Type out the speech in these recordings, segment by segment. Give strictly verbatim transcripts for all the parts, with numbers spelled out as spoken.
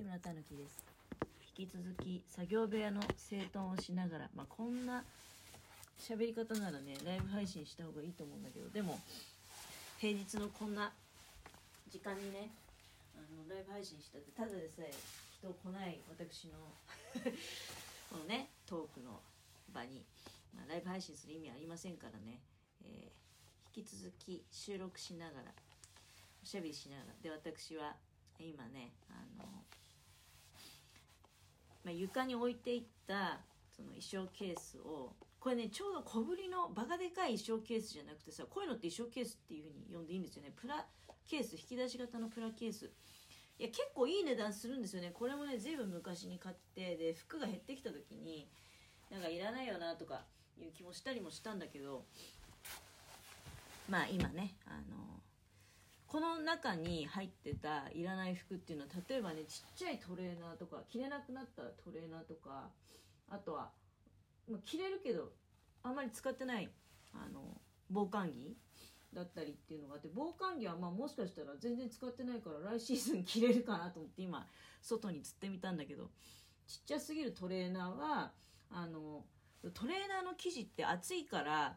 木村たぬきです。引き続き作業部屋の整頓をしながら、まあ、こんな喋り方ならねライブ配信した方がいいと思うんだけど、でも平日のこんな時間にねあのライブ配信したってただでさえ人来ない私のこのねトークの場に、まあ、ライブ配信する意味ありませんからね、えー、引き続き収録しながらおしゃべりしながらで、私は今ねあの、まあ、床に置いていったその衣装ケースを、これねちょうど小ぶりのバカでかい衣装ケースじゃなくてさ、こういうのって衣装ケースっていう風に呼んでいいんですよね。プラケース、引き出し型のプラケース、いや結構いい値段するんですよね。これもねずいぶん昔に買って、で服が減ってきた時になんかいらないよなとかいう気もしたりもしたんだけど、まあ今ねあのこの中に入ってたいらない服っていうのは、例えばねちっちゃいトレーナーとか、着れなくなったトレーナーとか、あとは、まあ、着れるけどあんまり使ってないあの防寒着だったりっていうのがあって、防寒着はまあもしかしたら全然使ってないから来シーズン着れるかなと思って今外に釣ってみたんだけど、ちっちゃすぎるトレーナーはあのトレーナーの生地って厚いから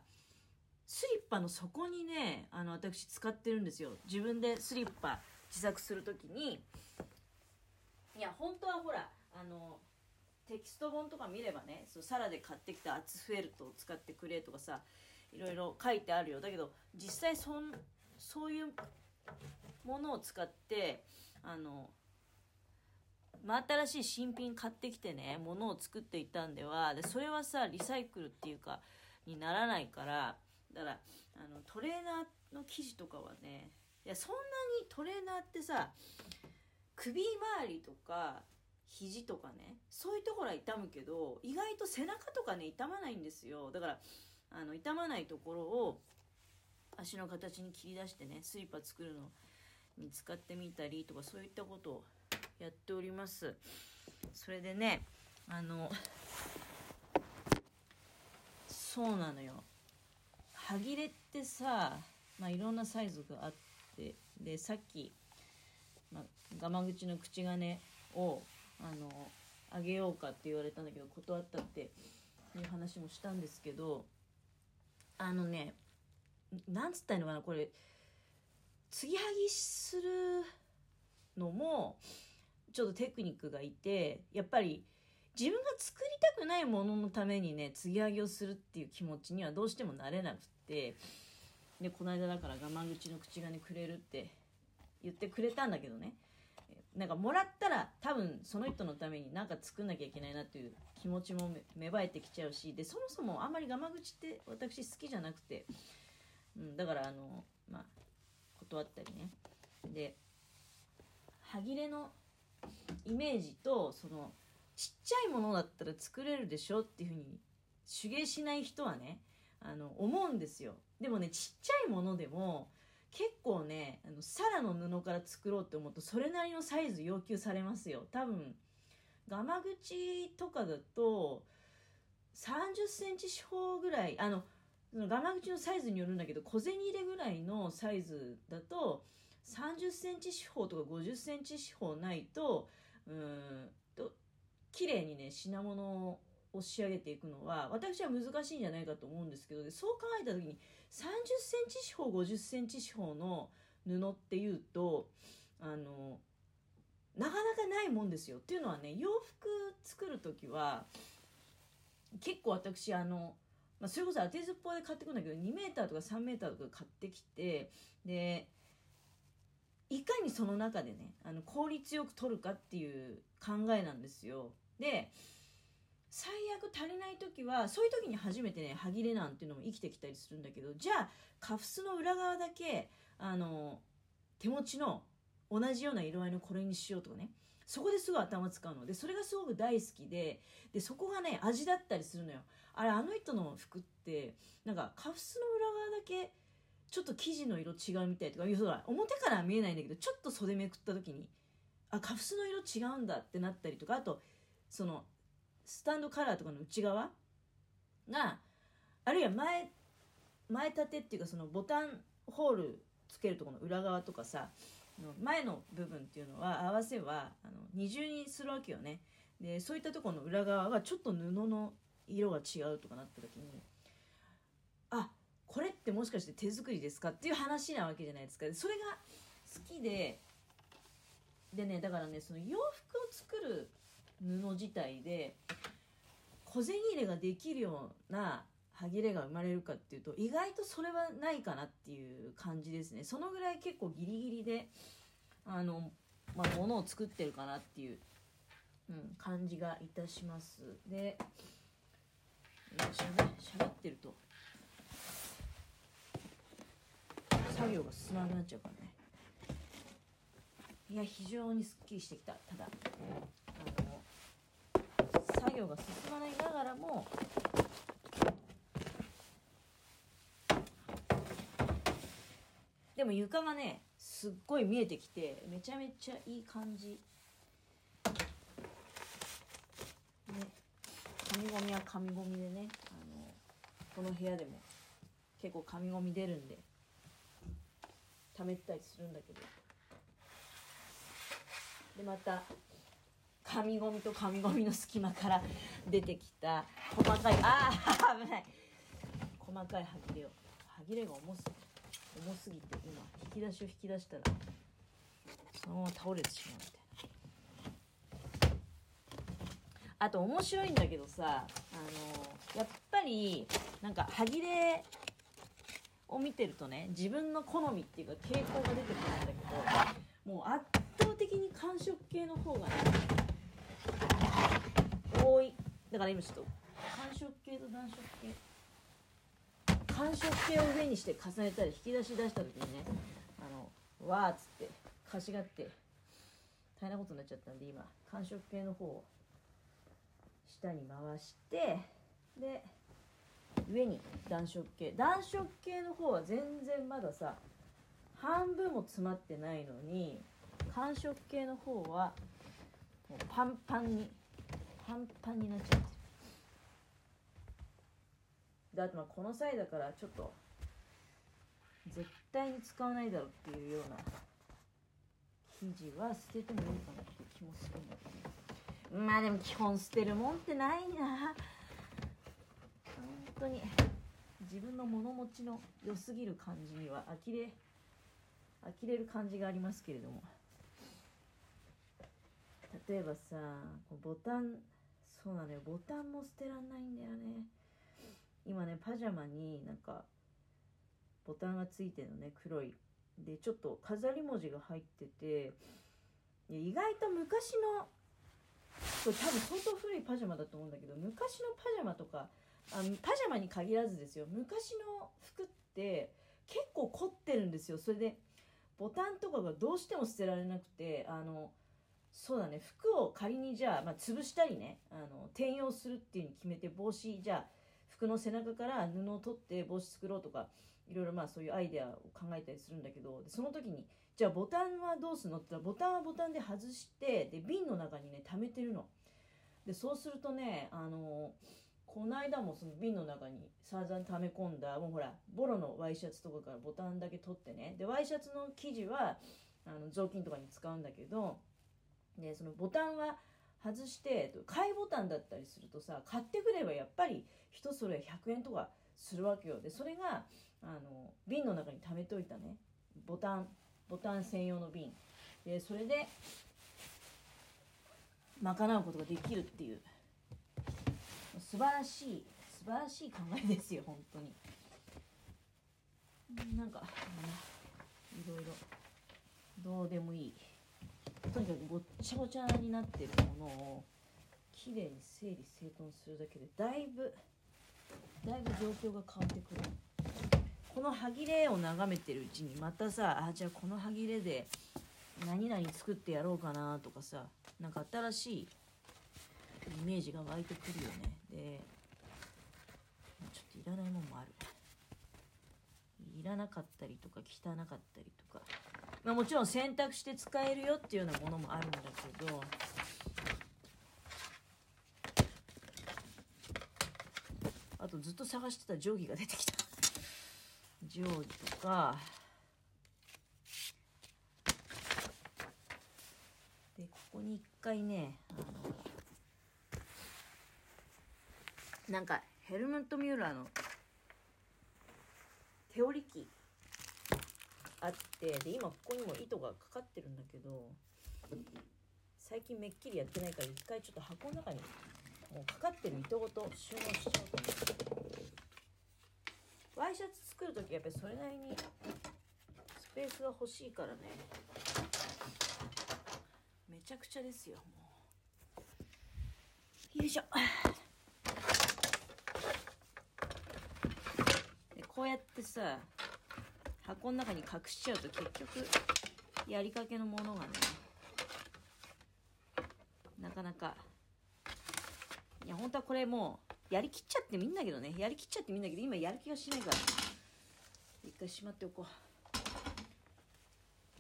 スリッパの底にねあの私使ってるんですよ。自分でスリッパ自作するときに、いや本当はほらあのテキスト本とか見ればね、そうサラで買ってきた厚フェルトを使ってくれとかさ、いろいろ書いてあるよ。だけど実際そんそういうものを使ってあの真新しい新品買ってきてねものを作っていたんでは、でそれはさリサイクルっていうかにならないから、だからあのトレーナーの生地とかはね、いやそんなにトレーナーってさ首周りとか肘とかねそういうところは痛むけど、意外と背中とかね痛まないんですよ。だからあの痛まないところを足の形に切り出してねスリッパ作るのに使ってみたりとか、そういったことをやっております。それでねあのそうなのよ、はぎれってさ、まあ、いろんなサイズがあって、でさっき、まあ、ガマ口の口金をあの上げようかって言われたんだけど断ったっていう話もしたんですけど、あのねなんつったのかな、これ継ぎはぎするのもちょっとテクニックがいて、やっぱり自分が作りたくないもののためにね継ぎ上げをするっていう気持ちにはどうしてもなれなくて、でこの間だから我慢口の口金くれるって言ってくれたんだけどね、なんかもらったら多分その人のために何か作んなきゃいけないなっていう気持ちも芽生えてきちゃうし、でそもそもあんまり我慢口って私好きじゃなくて、うん、だからあのまあ断ったりね。ではぎれのイメージとそのちっちゃいものだったら作れるでしょっていう風に手芸しない人はねあの思うんですよ。でもねちっちゃいものでも結構ねあのサラの布から作ろうって思うとそれなりのサイズ要求されますよ。多分ガマ口とかだとさんじゅっセンチ四方ぐらい、あのガマ口のサイズによるんだけど小銭入れぐらいのサイズだとさんじゅっセンチ四方とかごじゅっセンチ四方ないとうーんと綺麗にね品物を仕上げていくのは私は難しいんじゃないかと思うんですけど、でそう考えた時にさんじゅっセンチ四方ごじゅっセンチ四方の布っていうとあのなかなかないもんですよ。っていうのはね洋服作る時は結構私あの、まあ、それこそ当てずっぽうで買ってくるんだけどにメーターとかさんメーターとか買ってきて、でいかにその中でねあの効率よく取るかっていう考えなんですよ。で最悪足りない時はそういう時に初めてねはぎれなんていうのも生きてきたりするんだけど、じゃあカフスの裏側だけあの手持ちの同じような色合いのこれにしようとかね、そこですごい頭使うのでそれがすごく大好きで、でそこがね味だったりするのよ。あれあの人の服ってなんかカフスの裏側だけちょっと生地の色違うみたいとか、そうだ表からは見えないんだけどちょっと袖めくった時にあカフスの色違うんだってなったりとか、あとそのスタンドカラーとかの内側があるいは前前立てっていうかそのボタンホールつけるところの裏側とかさ、の前の部分っていうのは合わせはあの二重にするわけよね。でそういったところの裏側がちょっと布の色が違うとかなった時に、あ、これってもしかして手作りですかっていう話なわけじゃないですか。それが好きで、でね、だからね、その洋服を作る布自体で小銭入れができるような歯切れが生まれるかっていうと、意外とそれはないかなっていう感じですね。そのぐらい結構ギリギリであの、まあ、物を作ってるかなっていう、うん、感じがいたします。でしゃべ、しゃべってると作業が進まなくなっちゃうからね。いや、非常にすっきりしてきた。ただあの作業が進まないながらもでも床がねすっごい見えてきて、めちゃめちゃいい感じ、ね、紙ゴミは紙ゴミでね、あのこの部屋でも結構紙ゴミ出るんで溜めてたりするんだけど、でまた紙ゴミと紙ゴミの隙間から出てきた細かい、あー危ない、細かい歯切れを歯切れが重す重すぎて今引き出しを引き出したらそのまま倒れてしまうみたいな。あと面白いんだけどさ、あのやっぱりなんか歯切れを見てるとね、自分の好みっていうか傾向が出てくるんだけど、もうあっ的に寒色系の方が、ね、多い。だから今ちょっと寒色系と暖色系、寒色系を上にして重ねたり引き出し出した時にね、あのわーっつってかしがって大変なことになっちゃったんで、今寒色系の方を下に回して、で上に暖色系、暖色系の方は全然まださ半分も詰まってないのに、寒色系の方はもうパンパンにパンパンになっちゃってる。であとまあこの際だからちょっと絶対に使わないだろうっていうような生地は捨ててもいいかなっていう気もするんだけど、まあでも基本捨てるもんってないな。本当に自分の物持ちの良すぎる感じには呆れ呆れる感じがありますけれども、例えばさ、ボタン、そうなのよ、ボタンも捨てらんないんだよね。今ねパジャマになんかボタンがついてるのね、黒いでちょっと飾り文字が入ってて、意外と昔の、これ多分相当古いパジャマだと思うんだけど、昔のパジャマとか、あ、パジャマに限らずですよ、昔の服って結構凝ってるんですよ。それでボタンとかがどうしても捨てられなくて、あのそうだね、服を仮にじゃあ、まあ、潰したりね、あの転用するっていう風に決めて、帽子、じゃあ服の背中から布を取って帽子作ろうとか、いろいろまあそういうアイデアを考えたりするんだけど、その時にじゃあボタンはどうするのって言ったら、ボタンはボタンで外して、で瓶の中にね溜めてるの。でそうするとね、あのこの間もその瓶の中に散々溜め込んだ、もうほらボロのワイシャツとかからボタンだけ取ってね、でワイシャツの生地はあの雑巾とかに使うんだけど、でそのボタンは外して、買いボタンだったりするとさ、買ってくればやっぱり一それひゃくえんとかするわけよ。でそれがあの瓶の中に溜めといたね、ボタンボタン専用の瓶で、それで賄うことができるっていう。素晴らしい素晴らしい考えですよ、本当に。なんかいろいろどうでもいい、とにかくごっちゃごちゃになってるものをきれいに整理整頓するだけで、だいぶだいぶ状況が変わってくる。この歯切れを眺めてるうちにまたさ、あ、じゃあこの歯切れで何々作ってやろうかなとかさ、なんか新しいイメージが湧いてくるよね。でちょっといらないもんもある、いらなかったりとか汚かったりとか、まあ、もちろん選択して使えるよっていうようなものもあるんだけど、あとずっと探してた定規が出てきた。定規とかこに一回ね、あのなんかヘルムット・ミューラーの手織り機あって、で今ここにも糸がかかってるんだけど、最近めっきりやってないから一回ちょっと箱の中にもうかかってる糸ごと収納しちゃおうと思って、ワイシャツ作るときやっぱりそれなりにスペースが欲しいからね、めちゃくちゃですよ、もう。よいしょ。でこうやってさ、箱の中に隠しちゃうと結局やりかけのものがね、なかなか、いや本当はこれもうやりきっちゃってみんだけどね、やりきっちゃってみんだけど今やる気がしないから、一回しまっておこう。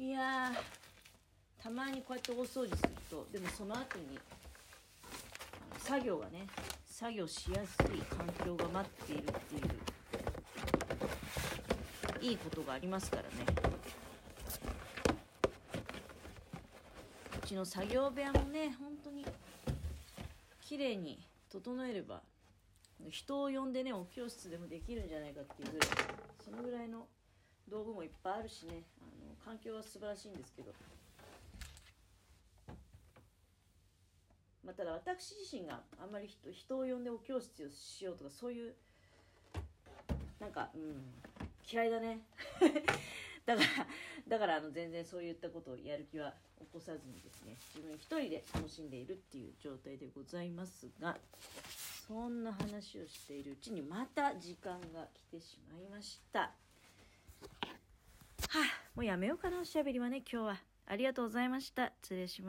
いやー、たまにこうやって大掃除すると、でもその後に作業がね、作業しやすい環境が待っているっていういいことがありますからね。うちの作業部屋もね、本当に綺麗に整えれば人を呼んでね、お教室でもできるんじゃないかっていうぐらい、そのぐらいの道具もいっぱいあるしね、あの環境は素晴らしいんですけど、まあ、ただ私自身があんまり 人, 人を呼んでお教室をしようとかそういうなんか、うん、嫌いだねだからだからあの全然そういったことをやる気は起こさずにですね、自分一人で楽しんでいるっていう状態でございますが、そんな話をしているうちにまた時間が来てしまいました。はあ、もうやめようかな、おしゃべりはね。今日はありがとうございました。失礼します。